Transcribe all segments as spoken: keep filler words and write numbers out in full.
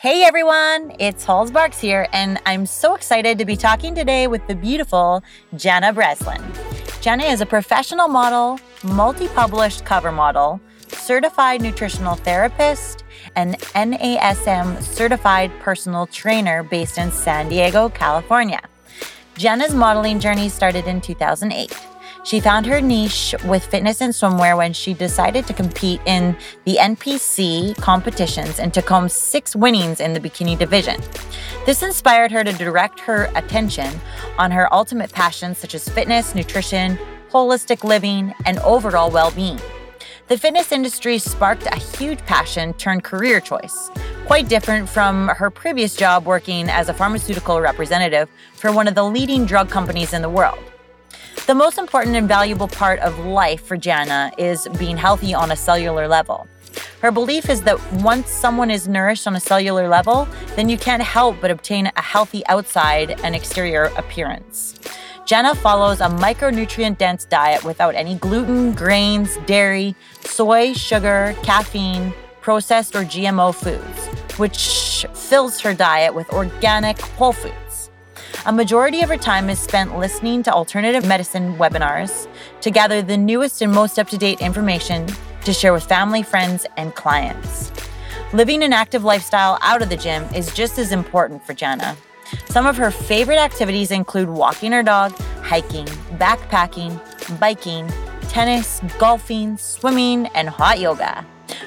Hey everyone, it's Holls Barks here, and I'm so excited to be talking today with the beautiful Janna Breslin. Janna is a professional model, multi-published cover model, certified nutritional therapist, and N A S M certified personal trainer based in San Diego, California. Janna's modeling journey started in two thousand eight. She found her niche with fitness and swimwear when she decided to compete in the N P C competitions and took home six winnings in the bikini division. This inspired her to direct her attention on her ultimate passions such as fitness, nutrition, holistic living, and overall well-being. The fitness industry sparked a huge passion turned career choice, quite different from her previous job working as a pharmaceutical representative for one of the leading drug companies in the world. The most important and valuable part of life for Janna is being healthy on a cellular level. Her belief is that once someone is nourished on a cellular level, then you can't help but obtain a healthy outside and exterior appearance. Janna follows a micronutrient-dense diet without any gluten, grains, dairy, soy, sugar, caffeine, processed or G M O foods, which fills her diet with organic whole foods. A majority of her time is spent listening to alternative medicine webinars to gather the newest and most up-to-date information to share with family, friends, and clients. Living an active lifestyle out of the gym is just as important for Janna. Some of her favorite activities include walking her dog, hiking, backpacking, biking, tennis, golfing, swimming, and hot yoga.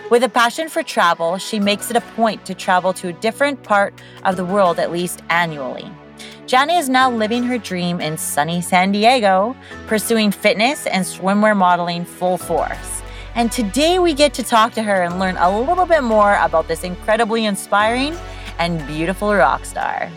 With a passion for travel, she makes it a point to travel to a different part of the world at least annually. Janna is now living her dream in sunny San Diego, pursuing fitness and swimwear modeling full force. And today we get to talk to her and learn a little bit more about this incredibly inspiring and beautiful rock star.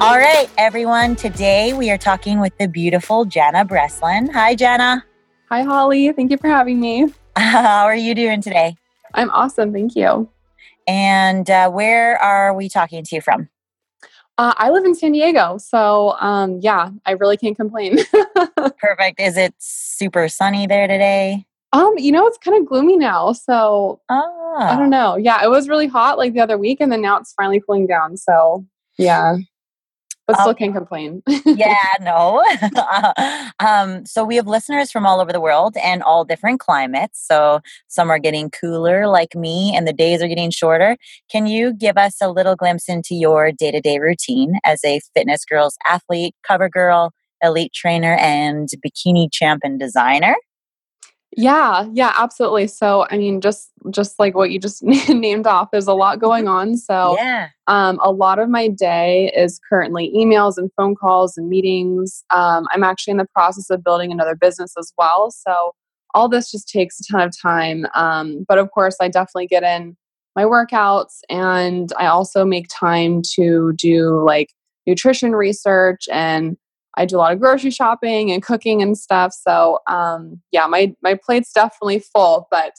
All right, everyone, today we are talking with the beautiful Janna Breslin. Hi, Janna. Hi, Holly. Thank you for having me. How are you doing today? I'm awesome. Thank you. And uh, where are we talking to you from? Uh, I live in San Diego. So um, yeah, I really can't complain. Perfect. Is it super sunny there today? Um, you know, it's kind of gloomy now. So oh. I don't know. Yeah, it was really hot like the other week and then now it's finally cooling down. So yeah. But still um, can't complain. yeah, no. um, so we have listeners from all over the world and all different climates. So some are getting cooler like me and the days are getting shorter. Can you give us a little glimpse into your day-to-day routine as a Fitness Girls athlete, cover girl, elite trainer, and bikini champ and designer? Yeah, yeah, absolutely. So, I mean, just, just like what you just named off, there's a lot going on. So, yeah. um, a lot of my day is currently emails and phone calls and meetings. Um, I'm actually in the process of building another business as well. So all this just takes a ton of time. Um, but of course I definitely get in my workouts and I also make time to do like nutrition research and I do a lot of grocery shopping and cooking and stuff. So, um, yeah, my, my plate's definitely full, but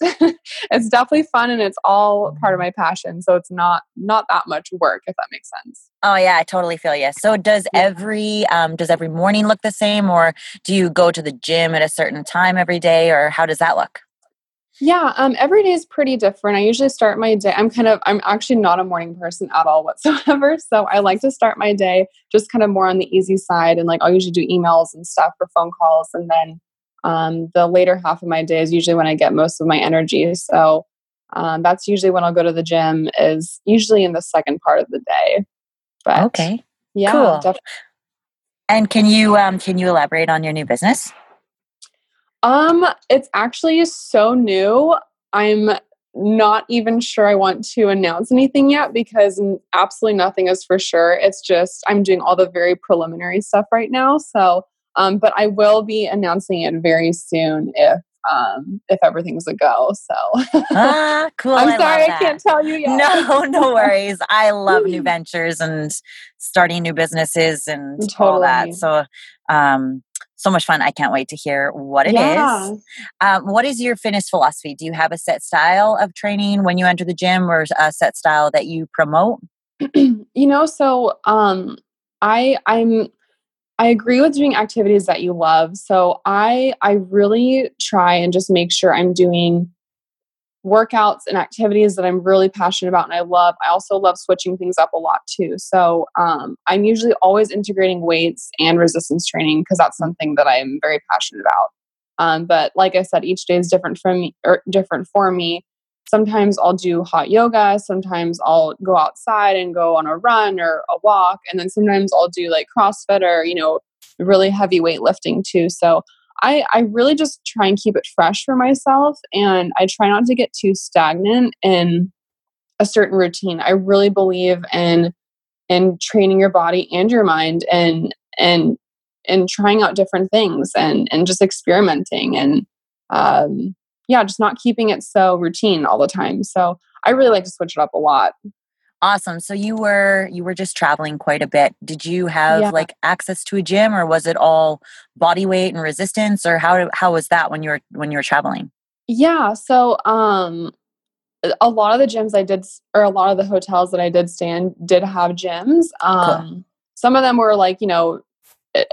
it's definitely fun and it's all part of my passion. So it's not, not that much work, if that makes sense. Oh yeah, I totally feel you. So does yeah. every, um, does every morning look the same, or do you go to the gym at a certain time every day, or how does that look? Yeah. Um, every day is pretty different. I usually start my day. I'm kind of, I'm actually not a morning person at all whatsoever. So I like to start my day just kind of more on the easy side. And like, I'll usually do emails and stuff for phone calls. And then, um, the later half of my day is usually when I get most of my energy. So, um, that's usually when I'll go to the gym, is usually in the second part of the day. But okay. Yeah. Cool. Def- and can you, um, can you elaborate on your new business? Um, it's actually so new. I'm not even sure I want to announce anything yet because absolutely nothing is for sure. It's just, I'm doing all the very preliminary stuff right now. So, um, but I will be announcing it very soon if, um, if everything's a go. So ah, cool. I'm I sorry. I can't tell you yet. No, no worries. I love new ventures and starting new businesses and totally. all that. So, um, so much fun. I can't wait to hear what it yeah. is. Um, what is your fitness philosophy? Do you have a set style of training when you enter the gym, or a set style that you promote? you know, so um, I, I'm I agree with doing activities that you love. So I I really try and just make sure I'm doing workouts and activities that I'm really passionate about and I love. I also love switching things up a lot too. So um, I'm usually always integrating weights and resistance training because that's something that I'm very passionate about. Um, but like I said, each day is different from me, or different for me. Sometimes I'll do hot yoga. Sometimes I'll go outside and go on a run or a walk. And then sometimes I'll do like CrossFit or, you know, really heavy weightlifting too. So I, I really just try and keep it fresh for myself. And I try not to get too stagnant in a certain routine. I really believe in, in training your body and your mind and, and, and trying out different things and, and just experimenting and, um, yeah, just not keeping it so routine all the time. So I really like to switch it up a lot. Awesome. So you were you were just traveling quite a bit. Did you have yeah. like access to a gym, or was it all body weight and resistance, or how how was that when you were when you were traveling? Yeah. So um, a lot of the gyms I did, or a lot of the hotels that I did stay in, did have gyms. Um, cool. Some of them were like you know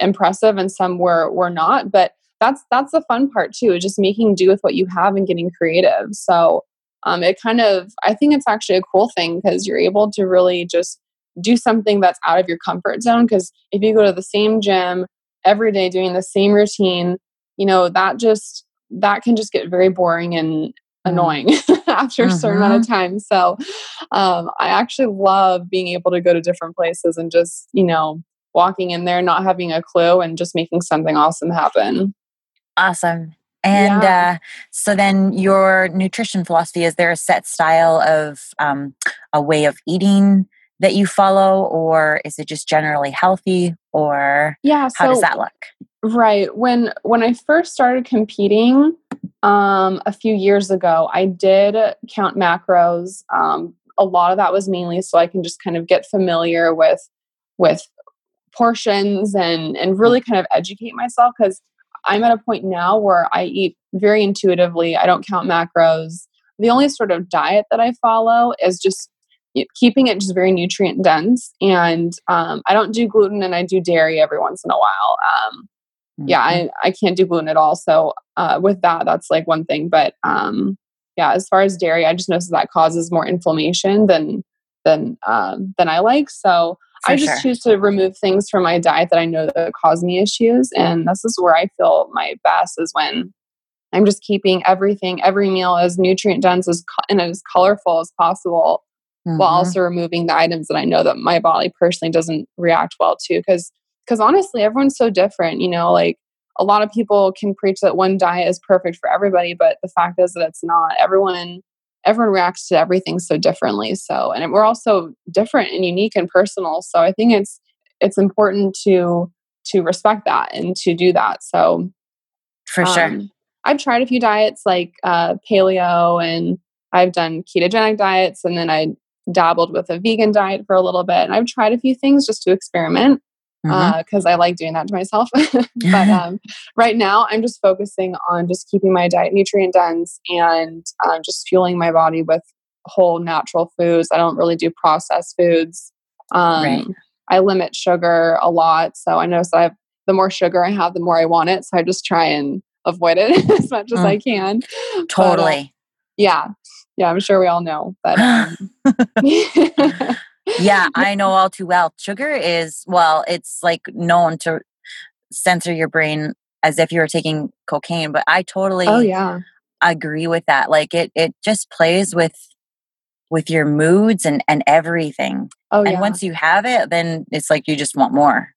impressive, and some were were not, but. That's that's the fun part too, just making do with what you have and getting creative. So um, it kind of, I think it's actually a cool thing because you're able to really just do something that's out of your comfort zone. Because if you go to the same gym every day doing the same routine, you know, that just, that can just get very boring and annoying mm. after mm-hmm. a certain amount of time. So um, I actually love being able to go to different places and just, you know, walking in there, not having a clue and just making something awesome happen. Awesome. And yeah. uh, so then your nutrition philosophy, is there a set style of um, a way of eating that you follow, or is it just generally healthy, or yeah, so, how does that look? Right. When when I first started competing um, a few years ago, I did count macros. Um, a lot of that was mainly so I can just kind of get familiar with with portions and, and really kind of educate myself, because I'm at a point now where I eat very intuitively. I don't count macros. The only sort of diet that I follow is just keeping it just very nutrient dense. And um, I don't do gluten, and I do dairy every once in a while. Um, mm-hmm. Yeah, I, I can't do gluten at all. So uh, with that, that's like one thing. But um, yeah, as far as dairy, I just noticed that causes more inflammation than than um, than I like. So. For I just sure. choose to remove things from my diet that I know that cause me issues. And this is where I feel my best, is when I'm just keeping everything, every meal as nutrient dense as co- and as colorful as possible, mm-hmm. while also removing the items that I know that my body personally doesn't react well to. Cause, cause honestly, everyone's so different, you know, like a lot of people can preach that one diet is perfect for everybody, but the fact is that it's not. Everyone Everyone reacts to everything so differently. So, and we're also different and unique and personal. So I think it's, it's important to, to respect that and to do that. So for um, sure. I've tried a few diets like uh, paleo, and I've done ketogenic diets. And then I dabbled with a vegan diet for a little bit. And I've tried a few things just to experiment because mm-hmm. uh, I like doing that to myself. But um, right now, I'm just focusing on just keeping my diet nutrient dense and um, just fueling my body with whole natural foods. I don't really do processed foods. Um, right. I limit sugar a lot. So I notice that I have, the more sugar I have, the more I want it. So I just try and avoid it as much as mm. I can. Totally. But, uh, yeah. Yeah, I'm sure we all know. But um, yeah, I know all too well. Sugar is, well, it's like known to censor your brain as if you were taking cocaine, but I totally oh, yeah. agree with that. Like it, it just plays with, with your moods and, and everything. Oh, yeah. And once you have it, then it's like, you just want more.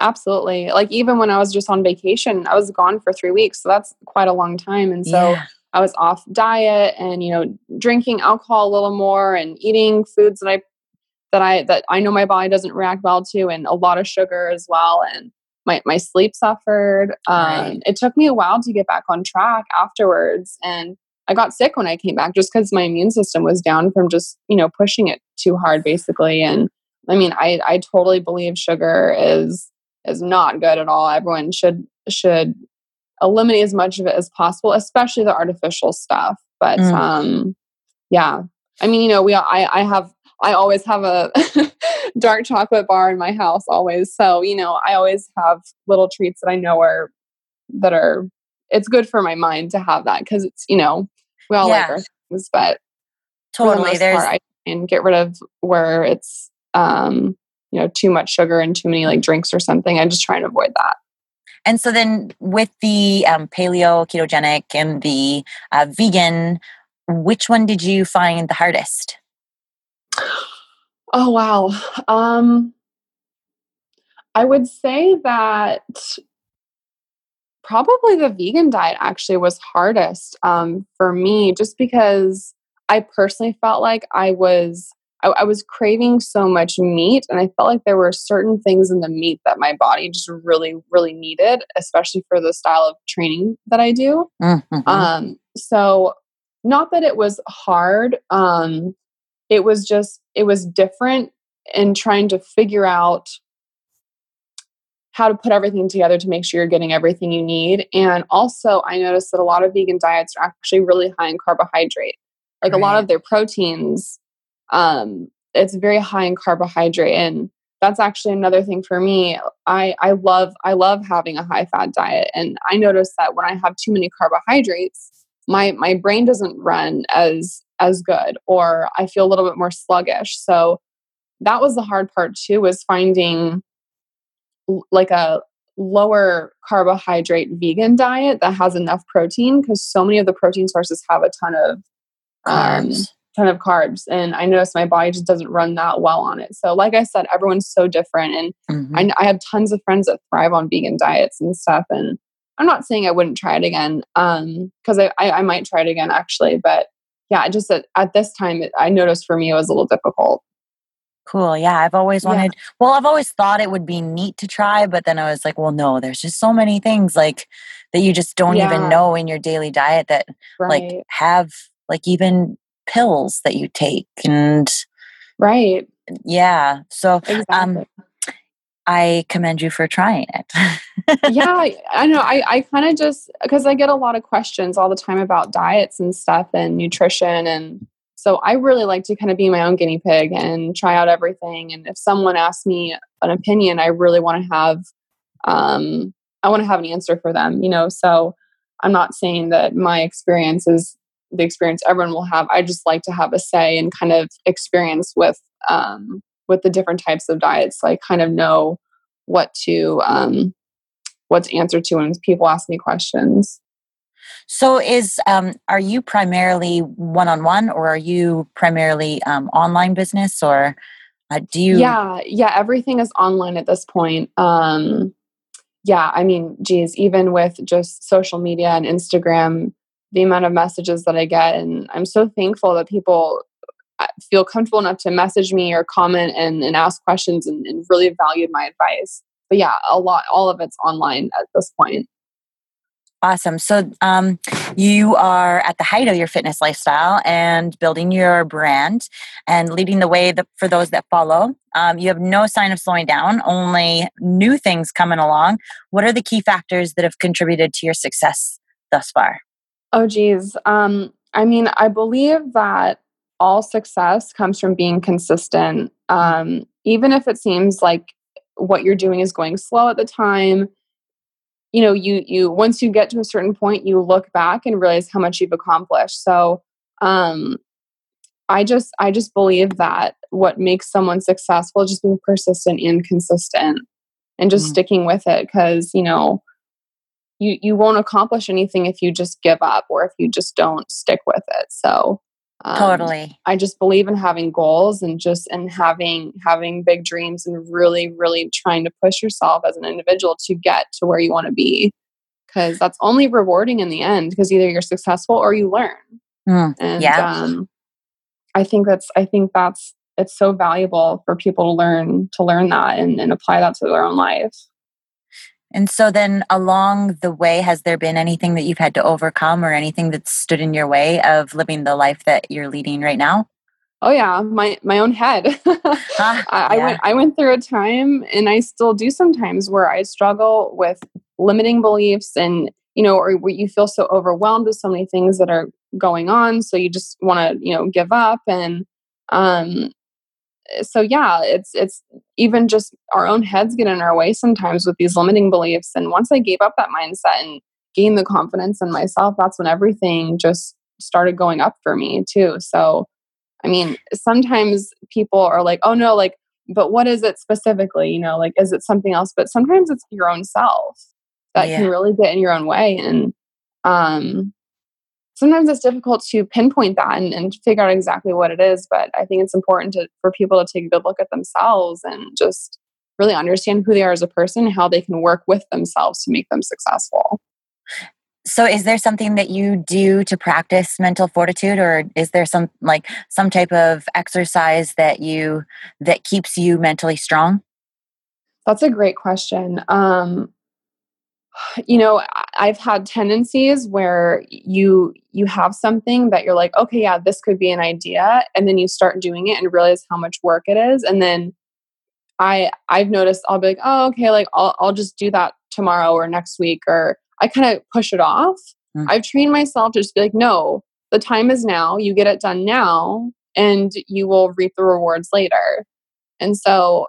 Absolutely. Like even when I was just on vacation, I was gone for three weeks. So that's quite a long time. And so yeah. I was off diet and, you know, drinking alcohol a little more and eating foods that I that I, that I know my body doesn't react well to, and a lot of sugar as well. And my, my sleep suffered. Um, right. It took me a while to get back on track afterwards. And I got sick when I came back just because my immune system was down from just, you know, pushing it too hard basically. And I mean, I, I totally believe sugar is, is not good at all. Everyone should, should eliminate as much of it as possible, especially the artificial stuff. But, mm. um, yeah, I mean, you know, we, I, I have, I always have a dark chocolate bar in my house always. So, you know, I always have little treats that I know are, that are, it's good for my mind to have that. Cause it's, you know, we all yeah. like our things, but totally. The there's part, I can get rid of where it's, um, you know, too much sugar and too many like drinks or something. I just try and avoid that. And so then with the um, paleo, ketogenic, and the uh, vegan, which one did you find the hardest? Oh, wow. Um, I would say that probably the vegan diet actually was hardest um, for me, just because I personally felt like I was, I, I was craving so much meat, and I felt like there were certain things in the meat that my body just really, really needed, especially for the style of training that I do. Mm-hmm. Um, so not that it was hard. Um, it was just, it was different in trying to figure out how to put everything together to make sure you're getting everything you need. And also I noticed that a lot of vegan diets are actually really high in carbohydrate. Like right. a lot of their proteins, um, it's very high in carbohydrate. And that's actually another thing for me. I, I love, I love having a high fat diet. And I noticed that when I have too many carbohydrates, my, my brain doesn't run as, as good, or I feel a little bit more sluggish. So that was the hard part too, was finding l- like a lower carbohydrate vegan diet that has enough protein, because so many of the protein sources have a ton of um, carbs. ton of carbs. And I noticed my body just doesn't run that well on it. So like I said, everyone's so different. And mm-hmm. I, I have tons of friends that thrive on vegan diets and stuff. And I'm not saying I wouldn't try it again, um, because I, I, I might try it again actually, but yeah, just at, at this time, it, I noticed for me it was a little difficult. Cool. Yeah. I've always wanted, yeah. well, I've always thought it would be neat to try, but then I was like, well, no, there's just so many things like that you just don't yeah. even know in your daily diet that right. like have like even pills that you take and right. Yeah. So, exactly. um, I commend you for trying it. yeah. I know. I, I kind of just, because I get a lot of questions all the time about diets and stuff and nutrition. And so I really like to kind of be my own guinea pig and try out everything. And if someone asks me an opinion, I really want to have, um, I want to have an answer for them, you know? So I'm not saying that my experience is the experience everyone will have. I just like to have a say and kind of experience with, um, with the different types of diets. So I kind of know what to, um, what to answer to when people ask me questions. So is, um, are you primarily one-on-one, or are you primarily, um, online business, or uh, do you? Yeah. Yeah. Everything is online at this point. Um, yeah. I mean, geez, even with just social media and Instagram, the amount of messages that I get, and I'm so thankful that people feel comfortable enough to message me or comment and, and ask questions and, and really valued my advice. But yeah, a lot, all of it's online at this point. Awesome. So, um, you are at the height of your fitness lifestyle and building your brand and leading the way the, for those that follow. Um, you have no sign of slowing down, only new things coming along. What are the key factors that have contributed to your success thus far? Oh, geez. Um, I mean, I believe that all success comes from being consistent. Um, even if it seems like what you're doing is going slow at the time, you know, you, you, once you get to a certain point, you look back and realize how much you've accomplished. So, um, I just, I just believe that what makes someone successful is just being persistent and consistent and just mm-hmm. sticking with it. Cause you know, you, you won't accomplish anything if you just give up or if you just don't stick with it. So, Um, totally. I just believe in having goals and just and having having big dreams and really, really trying to push yourself as an individual to get to where you want to be, because that's only rewarding in the end, because either you're successful or you learn. Mm, and yeah. um, I think that's I think that's it's so valuable for people to learn to learn that and, and apply that to their own life. And so then along the way, has there been anything that you've had to overcome or anything that stood in your way of living the life that you're leading right now? Oh yeah. My, my own head. huh? I, I yeah. went, I went through a time, and I still do sometimes, where I struggle with limiting beliefs and, you know, or you feel so overwhelmed with so many things that are going on. So you just want to, you know, give up. And, um, so yeah, it's, it's even just our own heads get in our way sometimes with these limiting beliefs. And once I gave up that mindset and gained the confidence in myself, that's when everything just started going up for me too. So, I mean, sometimes people are like, oh no, like, but what is it specifically? You know, like, is it something else? But sometimes it's your own self that yeah. can really get in your own way. And, um, sometimes it's difficult to pinpoint that and, and figure out exactly what it is. But I think it's important to, for people to take a good look at themselves and just really understand who they are as a person and how they can work with themselves to make them successful. So is there something that you do to practice mental fortitude, or is there some like some type of exercise that you that keeps you mentally strong? That's a great question. Um, You know, I've had tendencies where you you have something that you're like, okay, yeah, this could be an idea. And then you start doing it and realize how much work it is. And then I, I've noticed I'll be like, oh, okay, like I'll, I'll just do that tomorrow or next week. Or I kind of push it off. Mm-hmm. I've trained myself to just be like, no, the time is now. You get it done now and you will reap the rewards later. And so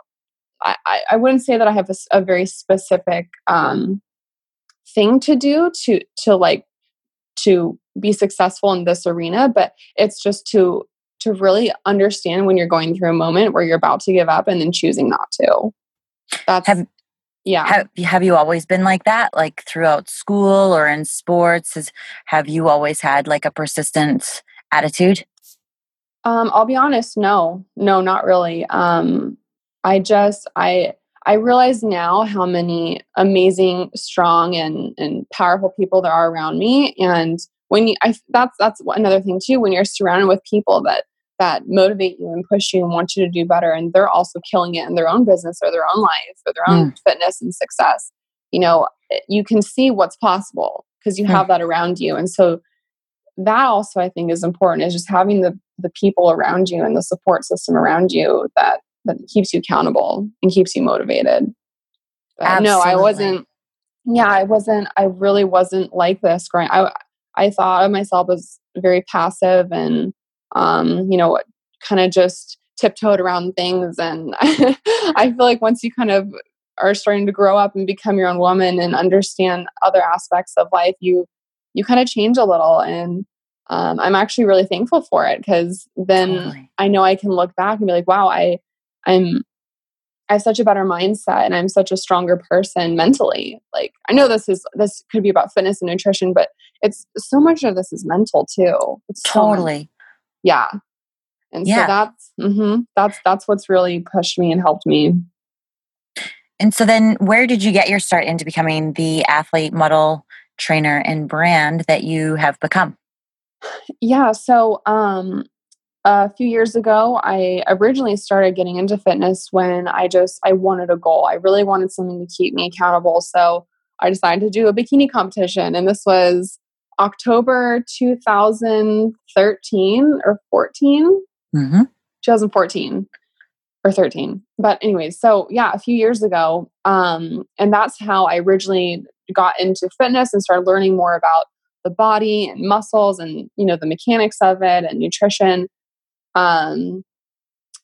I, I wouldn't say that I have a, a very specific... Um, thing to do to to like to be successful in this arena, but it's just to to really understand when you're going through a moment where you're about to give up and then choosing not to. That's have, yeah. Have, have you always been like that? Like throughout school or in sports? Is, have you always had like a persistent attitude? Um, I'll be honest, no. No, not really. Um, I just I I realize now how many amazing, strong, and, and powerful people there are around me. And when you, I, that's that's another thing too. When you're surrounded with people that that motivate you and push you and want you to do better, and they're also killing it in their own business or their own life or their own mm. fitness and success, you know, you can see what's possible because you mm. have that around you. And so that also I think is important, is just having the the people around you and the support system around you that. that keeps you accountable and keeps you motivated. But no, I wasn't, yeah, I wasn't, I really wasn't like this growing. I, I thought of myself as very passive and, um, you know, kind of just tiptoed around things. And I feel like once you kind of are starting to grow up and become your own woman and understand other aspects of life, you, you kind of change a little. And um, I'm actually really thankful for it, because then totally. I know I can look back and be like, wow, I, I'm, I have such a better mindset and I'm such a stronger person mentally. Like, I know this is, this could be about fitness and nutrition, but it's so much of this is mental too. It's totally. So yeah. And yeah. so that's, mm-hmm, that's, that's what's really pushed me and helped me. And so then where did you get your start into becoming the athlete, model, trainer, and brand that you have become? Yeah. So, um, A few years ago, I originally started getting into fitness when I just, I wanted a goal. I really wanted something to keep me accountable. So I decided to do a bikini competition. And this was October two thousand thirteen or fourteen? Mm-hmm. twenty fourteen or thirteen. But anyways, so yeah, a few years ago. Um, and that's how I originally got into fitness and started learning more about the body and muscles and, you know, the mechanics of it and nutrition. Um,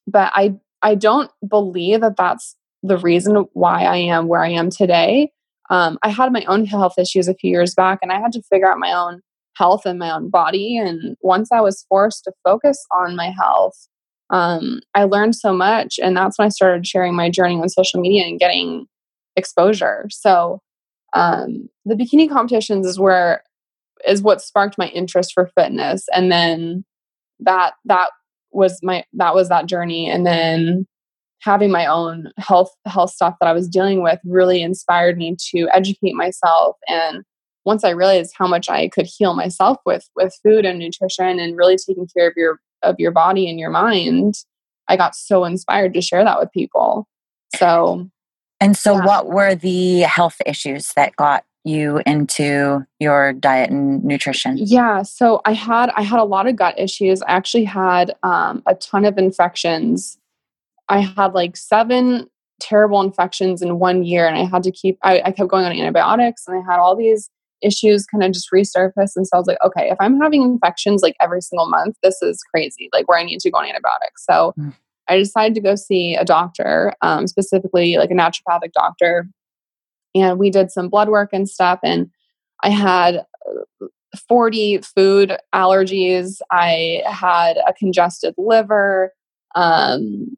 but I, I don't believe that that's the reason why I am where I am today. Um, I had my own health issues a few years back and I had to figure out my own health and my own body. And once I was forced to focus on my health, um, I learned so much, and that's when I started sharing my journey on social media and getting exposure. So, um, the bikini competitions is where, is what sparked my interest for fitness. And then that, that, was my, that was that journey. And then having my own health, health stuff that I was dealing with really inspired me to educate myself. And once I realized how much I could heal myself with, with food and nutrition and really taking care of your, of your body and your mind, I got so inspired to share that with people. So. And so yeah. What were the health issues that got you into your diet and nutrition? Yeah. So I had, I had a lot of gut issues. I actually had um, a ton of infections. I had like seven terrible infections in one year, and I had to keep, I, I kept going on antibiotics, and I had all these issues kind of just resurface. And so I was like, okay, if I'm having infections like every single month, this is crazy. Like, where I need to go on antibiotics. So mm. I decided to go see a doctor, um, specifically like a naturopathic doctor. And we did some blood work and stuff. And I had forty food allergies. I had a congested liver. Um,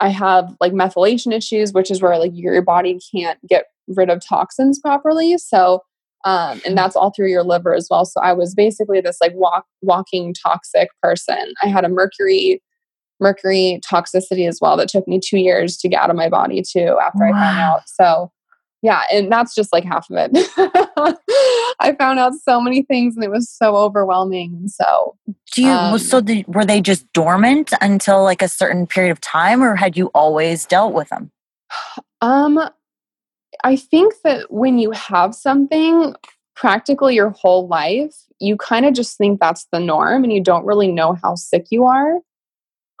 I have like methylation issues, which is where like your body can't get rid of toxins properly. So, um, and that's all through your liver as well. So I was basically this like walk, walking toxic person. I had a mercury mercury toxicity as well that took me two years to get out of my body too after wow. I found out. So yeah, and that's just like half of it. I found out so many things and it was so overwhelming. So do you um, so the, were they just dormant until like a certain period of time, or had you always dealt with them? Um I think that when you have something practically your whole life, you kind of just think that's the norm and you don't really know how sick you are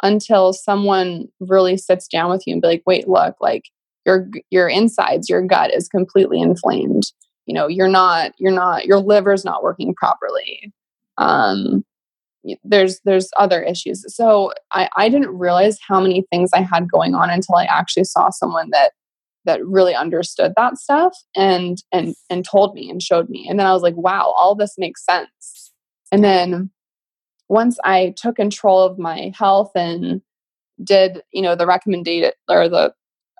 until someone really sits down with you and be like, wait, look, like your, your insides, your gut is completely inflamed. You know, you're not, you're not, your liver's not working properly. Um, there's, there's other issues. So I, I didn't realize how many things I had going on until I actually saw someone that, that really understood that stuff and, and, and told me and showed me. And then I was like, wow, all this makes sense. And then once I took control of my health and did, you know, the recommended or the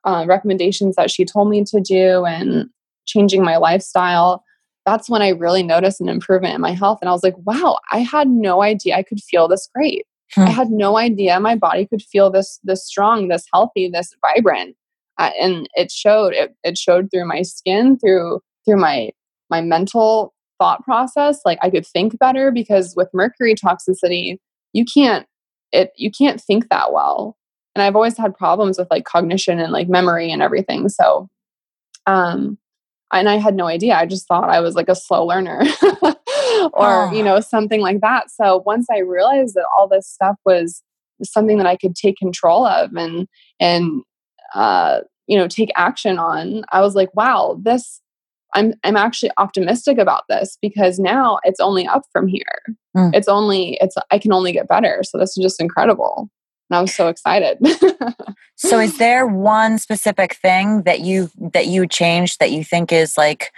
uh, recommendations that she told me to do and changing my lifestyle, that's when I really noticed an improvement in my health. And I was like, wow, I had no idea I could feel this great. Hmm. I had no idea my body could feel this, this strong, this healthy, this vibrant. Uh, and it showed, it, it showed through my skin, through, through my, my mental thought process. Like I could think better because with mercury toxicity, you can't, it, you can't think that well. And I've always had problems with like cognition and like memory and everything. So, um, and I had no idea. I just thought I was like a slow learner or, oh. you know, something like that. So once I realized that all this stuff was something that I could take control of and, and, uh, you know, take action on, I was like, wow, this, I'm, I'm actually optimistic about this because now it's only up from here. Mm. It's only, it's, I can only get better. So this is just incredible. And I was so excited. So is there one specific thing that you, that you changed that you think is like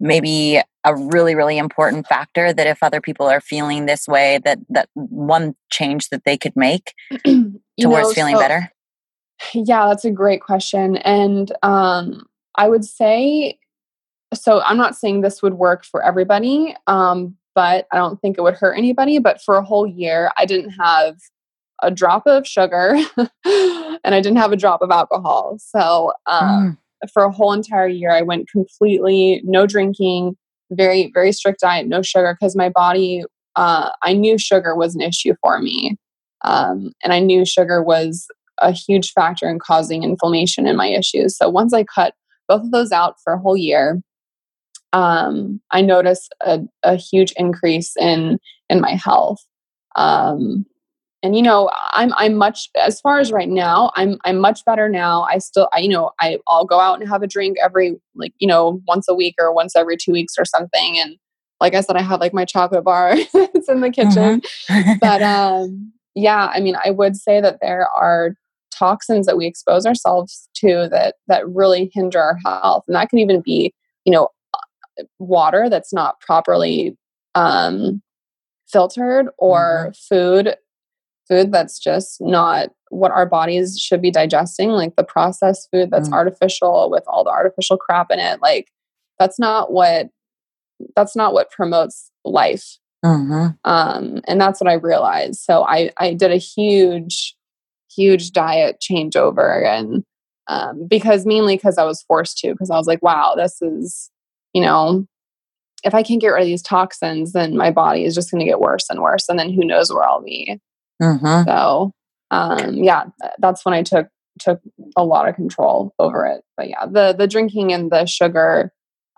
maybe a really, really important factor that if other people are feeling this way, that, that one change that they could make towards know, feeling so, better? Yeah, that's a great question. And, um, I would say, so I'm not saying this would work for everybody, um, but I don't think it would hurt anybody. But for a whole year, I didn't have a drop of sugar and I didn't have a drop of alcohol. So um, mm. for a whole entire year, I went completely no drinking, very, very strict diet, no sugar, because my body, uh, I knew sugar was an issue for me. Um, and I knew sugar was a huge factor in causing inflammation in my issues. So once I cut both of those out for a whole year, um, I noticed a, a huge increase in, in my health. Um, and you know, I'm, I'm much, as far as right now, I'm, I'm much better now. I still, I, you know, I, I'll go out and have a drink every, like, you know, once a week or once every two weeks or something. And like I said, I have like my chocolate bar, it's in the kitchen, mm-hmm. but, um, yeah, I mean, I would say that there are toxins that we expose ourselves to that that really hinder our health, and that can even be, you know, water that's not properly um, filtered, or mm-hmm. food, food that's just not what our bodies should be digesting, like the processed food that's mm-hmm. artificial with all the artificial crap in it. Like that's not what that's not what promotes life. Mm-hmm. Um, and that's what I realized. So I I did a huge. huge diet changeover. And, um, because mainly cause I was forced to, cause I was like, wow, this is, you know, if I can't get rid of these toxins, then my body is just going to get worse and worse. And then who knows where I'll be. Mm-hmm. So, um, yeah, that's when I took, took a lot of control over it. But yeah, the, the drinking and the sugar,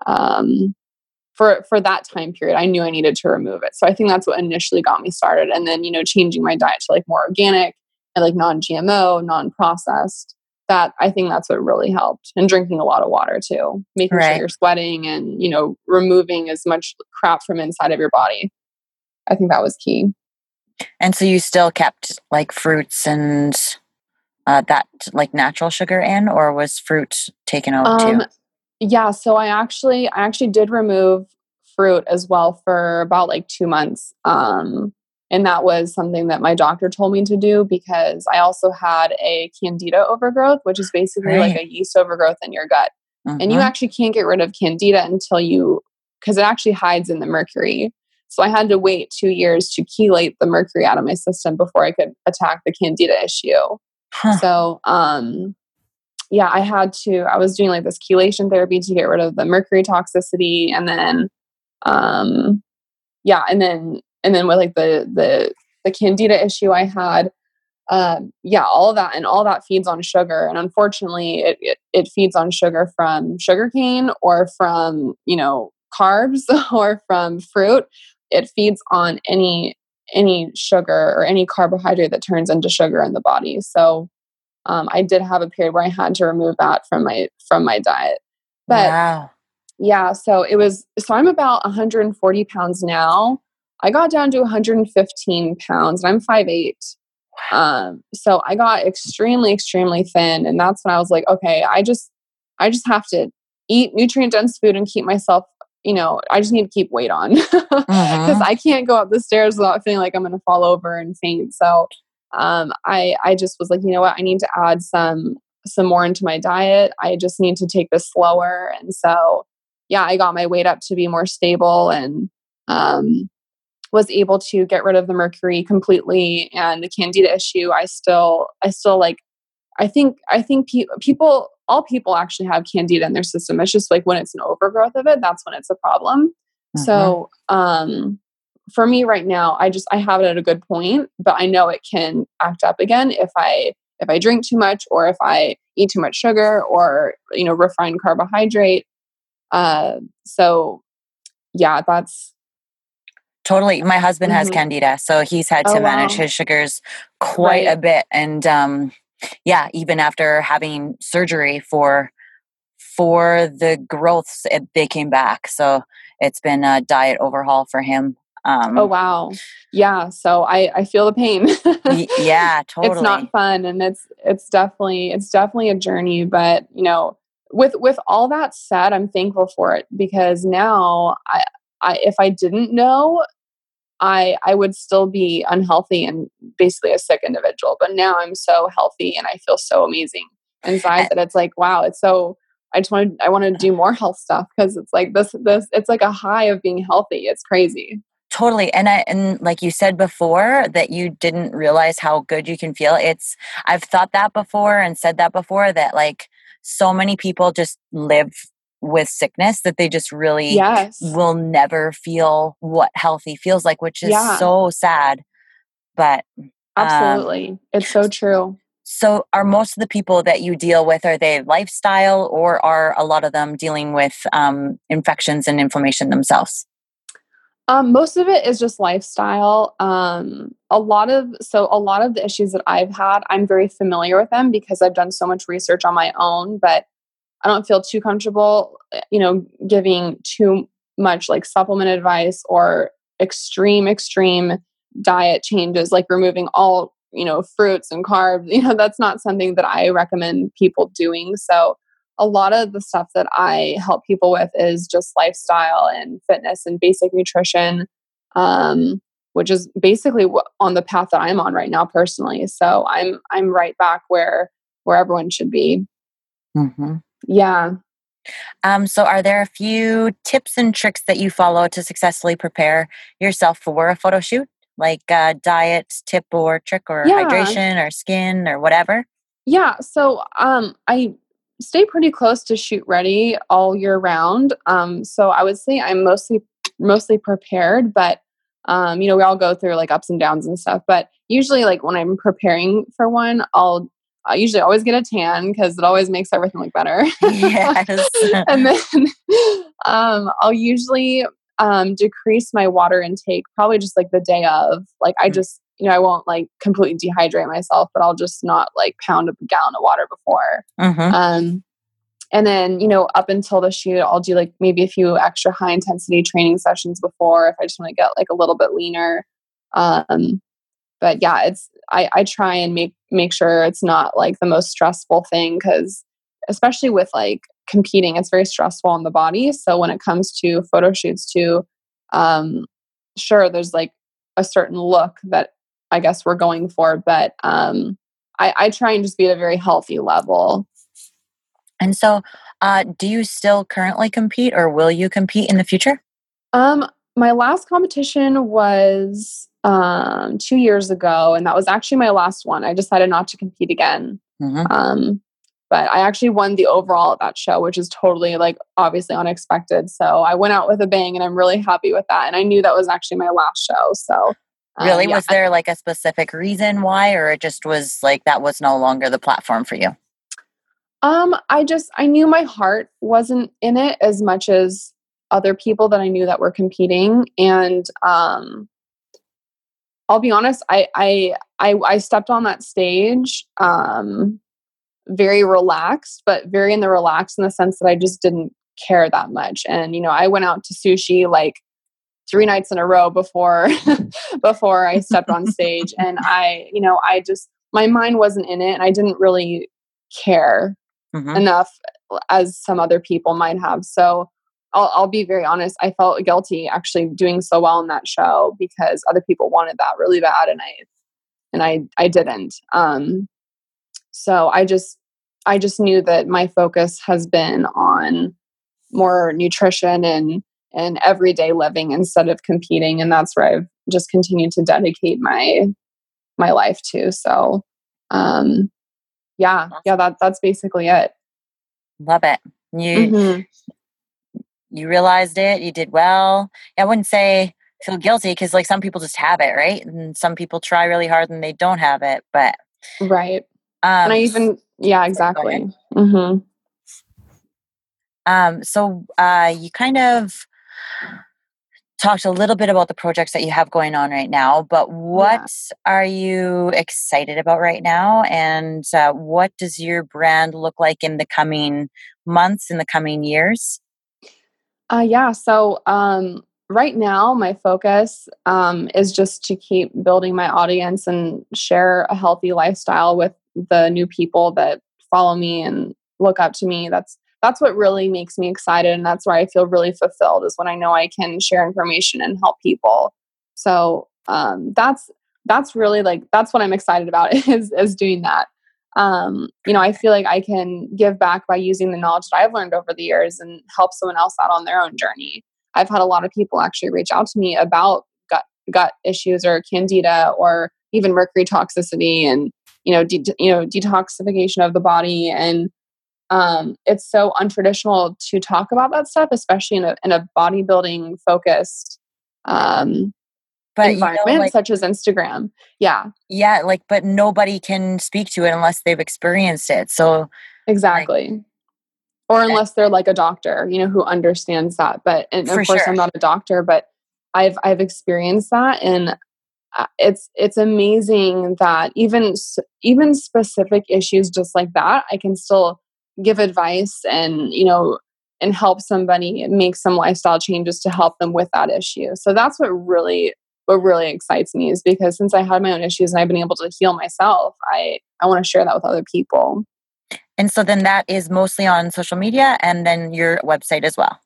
um, for, for that time period, I knew I needed to remove it. So I think that's what initially got me started. And then, you know, changing my diet to like more organic, like non G M O, non-processed, that I think that's what really helped. And drinking a lot of water too, making right. sure you're sweating and, you know, removing as much crap from inside of your body. I think that was key. And so you still kept like fruits and uh, that like natural sugar in, or was fruit taken out um, too? Yeah. So I actually, I actually did remove fruit as well for about like two months. Um, and that was something that my doctor told me to do because I also had a candida overgrowth, which is basically right. like a yeast overgrowth in your gut. Mm-hmm. And you actually can't get rid of candida until you, because it actually hides in the mercury. So I had to wait two years to chelate the mercury out of my system before I could attack the candida issue. Huh. So, um, yeah, I had to, I was doing like this chelation therapy to get rid of the mercury toxicity. And then, um, yeah. And then, and then with like the, the, the candida issue I had, uh, yeah, all of that, and all that feeds on sugar. And unfortunately it, it, it feeds on sugar from sugarcane or from, you know, carbs or from fruit. It feeds on any any sugar or any carbohydrate that turns into sugar in the body. So um, I did have a period where I had to remove that from my from my diet. But wow. yeah, so it was. So I'm about one hundred forty pounds now. I got down to one hundred fifteen pounds, and I'm five eight. Um, so I got extremely, extremely thin, and that's when I was like, okay, I just I just have to eat nutrient dense food and keep myself. You know, I just need to keep weight on because uh-huh. I can't go up the stairs without feeling like I'm going to fall over and faint. So, um, I, I just was like, you know what, I need to add some, some more into my diet. I just need to take this slower. And so, yeah, I got my weight up to be more stable and, um, was able to get rid of the mercury completely. And the candida issue, I still, I still like, I think, I think pe- people, all people actually have candida in their system. It's just like when it's an overgrowth of it, that's when it's a problem. Mm-hmm. So, um, for me right now, I just, I have it at a good point, but I know it can act up again if I, if I drink too much or if I eat too much sugar or, you know, refined carbohydrate. Uh, so yeah, that's totally. My husband mm-hmm. has candida, so he's had to oh, manage wow. his sugars quite right. a bit. And, um, yeah, even after having surgery for for the growths, it, they came back. So it's been a diet overhaul for him. Um, oh, wow. Yeah. So I, I feel the pain. y- yeah, totally. It's not fun. And it's it's definitely it's definitely a journey. But, you know, with with all that said, I'm thankful for it because now I, I if I didn't know, I I would still be unhealthy and basically a sick individual, but now I'm so healthy and I feel so amazing inside that it's like, wow, it's so, I just want to, I want to do more health stuff because it's like this, this, it's like a high of being healthy. It's crazy. Totally. And I, and like you said before that you didn't realize how good you can feel. It's, I've thought that before and said that before that like so many people just live with sickness that they just really yes. will never feel what healthy feels like, which is yeah. so sad. But absolutely. Um, it's so true. So are most of the people that you deal with, are they lifestyle or are a lot of them dealing with um, infections and inflammation themselves? Um, most of it is just lifestyle. Um, a lot of, so a lot of the issues that I've had, I'm very familiar with them because I've done so much research on my own, but I don't feel too comfortable, you know, giving too much like supplement advice or extreme, extreme diet changes, like removing all, you know, fruits and carbs, you know, that's not something that I recommend people doing. So a lot of the stuff that I help people with is just lifestyle and fitness and basic nutrition, um, which is basically on the path that I'm on right now personally. So I'm, I'm right back where, where everyone should be. Mm-hmm. Yeah. Um, so are there a few tips and tricks that you follow to successfully prepare yourself for a photo shoot? Like a diet tip or trick or yeah. hydration or skin or whatever? Yeah. So um, I stay pretty close to shoot ready all year round. Um, so I would say I'm mostly, mostly prepared, but um, you know, we all go through like ups and downs and stuff, but usually like when I'm preparing for one, I'll I usually always get a tan because it always makes everything look better. Yes. And then um, I'll usually um, decrease my water intake probably just like the day of. Like I just, you know, I won't like completely dehydrate myself, but I'll just not like pound a gallon of water before. Mm-hmm. Um, and then, you know, up until the shoot, I'll do like maybe a few extra high intensity training sessions before if I just want to get like a little bit leaner. Um, But yeah, it's, I, I try and make, make sure it's not like the most stressful thing, because especially with like competing, it's very stressful on the body. So when it comes to photo shoots too, um, sure, there's like a certain look that I guess we're going for, but um, I, I try and just be at a very healthy level. And so uh, do you still currently compete, or will you compete in the future? Um, my last competition was um, two years ago, and that was actually my last one. I decided not to compete again. Mm-hmm. Um, but I actually won the overall at that show, which is totally like obviously unexpected. So I went out with a bang, and I'm really happy with that. And I knew that was actually my last show. So um, really, yeah. Was there like a specific reason why, or it just was like, that was no longer the platform for you? Um, I just, I knew my heart wasn't in it as much as other people that I knew that were competing. And, um, I'll be honest, I, I, I, I stepped on that stage, um, very relaxed, but very in the relaxed in the sense that I just didn't care that much. And, you know, I went out to sushi like three nights in a row before, before I stepped on stage, and I, you know, I just, my mind wasn't in it, and I didn't really care mm-hmm. enough as some other people might have. So I'll, I'll be very honest. I felt guilty actually doing so well in that show because other people wanted that really bad. And I, and I, I didn't. Um, So I just, I just knew that my focus has been on more nutrition and, and everyday living instead of competing. And that's where I've just continued to dedicate my, my life to. So, um, yeah, yeah, that, that's basically it. Love it. You, mm-hmm. you realized it, you did well. I wouldn't say feel guilty, 'cause like some people just have it, right? And some people try really hard and they don't have it, but right. Um, and I even, yeah, exactly. Mm-hmm. Um, so uh, you kind of talked a little bit about the projects that you have going on right now, but what yeah. are you excited about right now? And uh, what does your brand look like in the coming months, in the coming years? Uh, yeah. So um, right now, my focus um, is just to keep building my audience and share a healthy lifestyle with the new people that follow me and look up to me. That's, that's what really makes me excited. And that's where I feel really fulfilled, is when I know I can share information and help people. So, um, that's, that's really like, that's what I'm excited about is, is doing that. Um, you know, I feel like I can give back by using the knowledge that I've learned over the years and help someone else out on their own journey. I've had a lot of people actually reach out to me about gut, gut issues or candida or even mercury toxicity and, you know, de- you know, detoxification of the body. And um, it's so untraditional to talk about that stuff, especially in a, in a bodybuilding focused um, but environment, you know, like, such as Instagram. Yeah. Yeah. Like, but nobody can speak to it unless they've experienced it. So exactly. Like, or unless they're like a doctor, you know, who understands that. But and of course sure. I'm not a doctor, but I've, I've experienced that. And It's it's amazing that even even specific issues just like that, I can still give advice and, you know, and help somebody make some lifestyle changes to help them with that issue. So that's what really what really excites me, is because since I had my own issues and I've been able to heal myself, I, I want to share that with other people. And so then that is mostly on social media and then your website as well.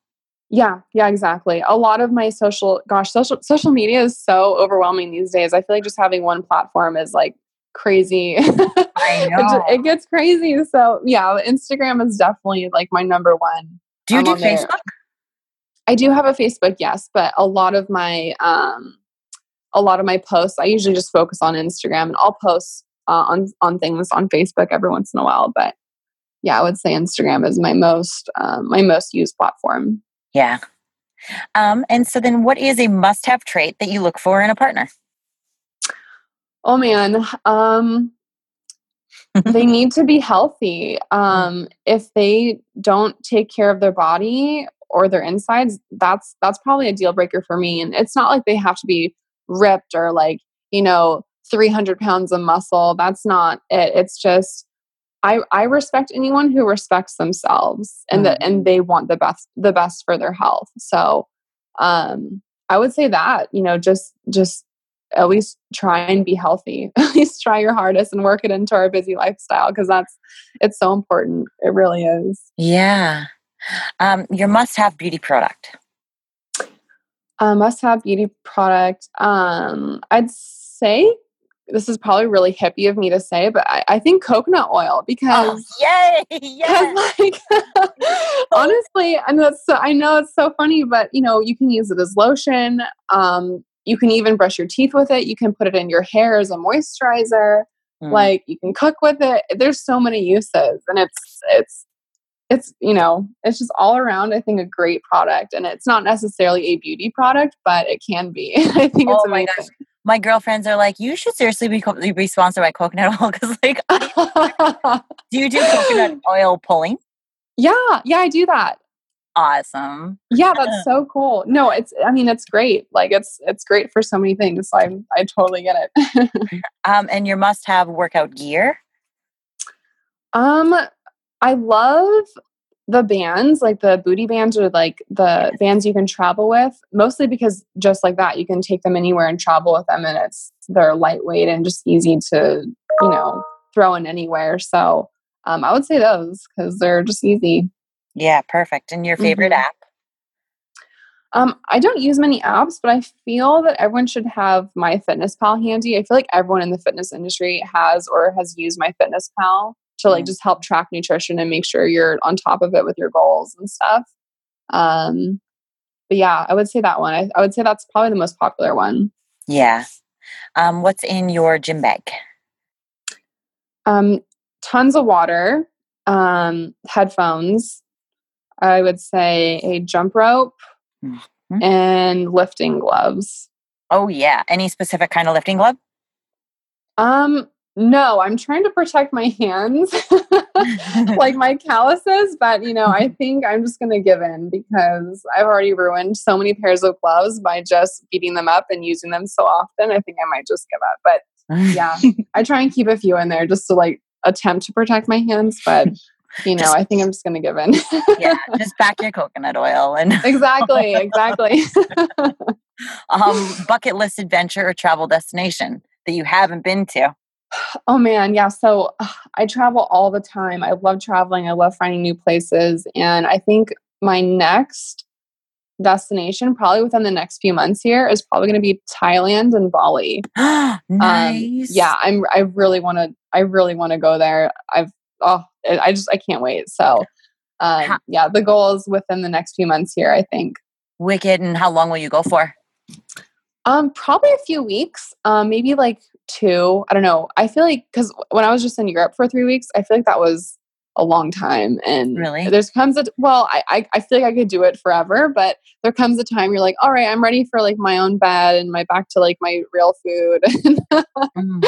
Yeah, yeah, exactly. A lot of my social, gosh, social social media is so overwhelming these days. I feel like just having one platform is like crazy. I know. It, it gets crazy. So yeah, Instagram is definitely like my number one. Do you I'm do on Facebook? There. I do have a Facebook, yes, but a lot of my um, a lot of my posts, I usually just focus on Instagram, and I'll post uh, on on things on Facebook every once in a while. But yeah, I would say Instagram is my most um, my most used platform. Yeah. Um, and so then what is a must-have trait that you look for in a partner? Oh man. Um, they need to be healthy. Um, if they don't take care of their body or their insides, that's, that's probably a deal breaker for me. And it's not like they have to be ripped or like, you know, three hundred pounds of muscle. That's not it. It's just, I, I respect anyone who respects themselves and that, and they want the best, the best for their health. So, um, I would say that, you know, just, just at least try and be healthy. At least try your hardest and work it into our busy lifestyle, because that's, it's so important. It really is. Yeah. Um, your must-have beauty product. Uh, must-have beauty product. Um, I'd say, this is probably really hippie of me to say, but I, I think coconut oil, because oh, yay, yes. Like, honestly, I know it's so, I know it's so funny, but you know, you can use it as lotion. Um, you can even brush your teeth with it. You can put it in your hair as a moisturizer. Mm. Like, you can cook with it. There's so many uses, and it's, it's, it's, you know, it's just all around, I think, a great product. And it's not necessarily a beauty product, but it can be. I think oh it's amazing. My gosh. My girlfriends are like, you should seriously be, co- be sponsored by coconut oil. Cause like, I, do you do coconut oil pulling? Yeah. Yeah, I do that. Awesome. Yeah. That's so cool. No, it's, I mean, it's great. Like it's, it's great for so many things. So I, I totally get it. um, and your must have workout gear. Um, I love the bands, like the booty bands, or like the bands you can travel with, mostly because just like that, you can take them anywhere and travel with them, and it's, they're lightweight and just easy to, you know, throw in anywhere. So um, I would say those, because they're just easy. Yeah, perfect. And your favorite mm-hmm. app? Um, I don't use many apps, but I feel that everyone should have MyFitnessPal handy. I feel like everyone in the fitness industry has or has used MyFitnessPal to like just help track nutrition and make sure you're on top of it with your goals and stuff. Um, but yeah, I would say that one. I, I would say that's probably the most popular one. Yeah. Um, what's in your gym bag? Um, tons of water, um, headphones. I would say a jump rope mm-hmm. and lifting gloves. Oh yeah. Any specific kind of lifting glove? Um, No, I'm trying to protect my hands, like my calluses, but you know, I think I'm just going to give in, because I've already ruined so many pairs of gloves by just beating them up and using them so often. I think I might just give up, but yeah, I try and keep a few in there just to like attempt to protect my hands, but you know, I think I'm just going to give in. Yeah, just pack your coconut oil and exactly, exactly. um, bucket list adventure or travel destination that you haven't been to. Oh man. Yeah. So uh, I travel all the time. I love traveling. I love finding new places. And I think my next destination, probably within the next few months here, is probably going to be Thailand and Bali. Nice. Um, yeah. I'm, I really want to, I really want to go there. I've, oh, I just, I can't wait. So um, yeah, the goal is within the next few months here, I think. Wicked. And how long will you go for? Um, probably a few weeks, um, maybe like two, I don't know. I feel like, cause when I was just in Europe for three weeks, I feel like that was a long time. And really? There's comes a, well, I, I, I feel like I could do it forever, but there comes a time you're like, all right, I'm ready for like my own bed and my back to like my real food and mm-hmm.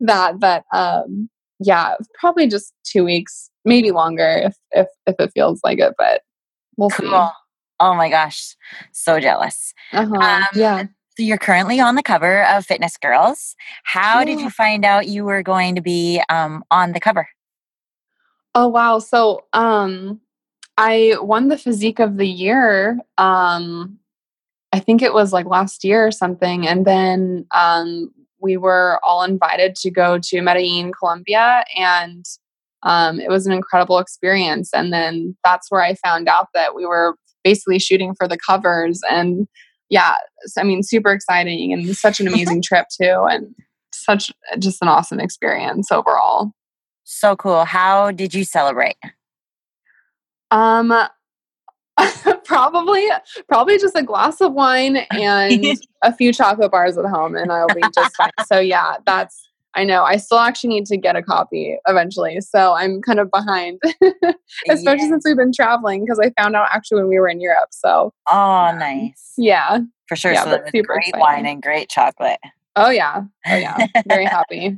that, but, um, yeah, probably just two weeks, maybe longer if, if, if it feels like it, but we'll cool. see. Oh my gosh. So jealous. Uh-huh. Um, yeah. So you're currently on the cover of Fitness Gurls. How yeah. did you find out you were going to be um, on the cover? Oh, wow. So um, I won the Physique of the Year. Um, I think it was like last year or something. And then um, we were all invited to go to Medellin, Colombia. And um, it was an incredible experience. And then that's where I found out that we were basically shooting for the covers. And yeah, I mean, super exciting, and such an amazing trip too, and such just an awesome experience overall. So cool. How did you celebrate? Um, probably, probably just a glass of wine and a few chocolate bars at home, and I'll be just fine. So yeah, that's, I know. I still actually need to get a copy eventually. So I'm kind of behind, especially yeah. since we've been traveling, because I found out actually when we were in Europe. So, oh, nice. Yeah. For sure. Yeah, so that's super great exciting. Wine and great chocolate. Oh, yeah. Oh, yeah. Very happy.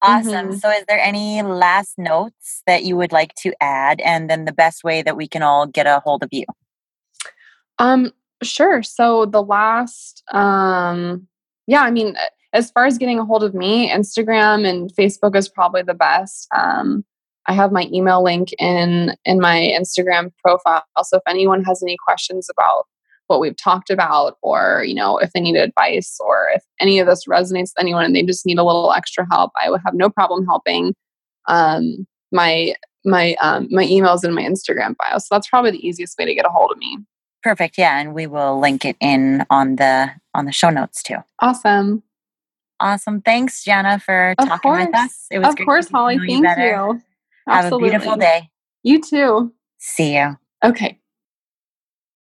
Awesome. Mm-hmm. So is there any last notes that you would like to add? And then the best way that we can all get a hold of you? Um, sure. So the last, um, yeah, I mean... as far as getting a hold of me, Instagram and Facebook is probably the best. Um, I have my email link in in my Instagram profile. So if anyone has any questions about what we've talked about, or, you know, if they need advice, or if any of this resonates with anyone and they just need a little extra help, I would have no problem helping. Um, my, my, um, my email's in my Instagram bio. So that's probably the easiest way to get a hold of me. Perfect. Yeah. And we will link it in on the, on the show notes too. Awesome. Awesome. Thanks, Janna, for of talking course. with us. It was Of great course, Holly. Thank you. Thank you. Have Absolutely. a beautiful day. You too. See you. Okay.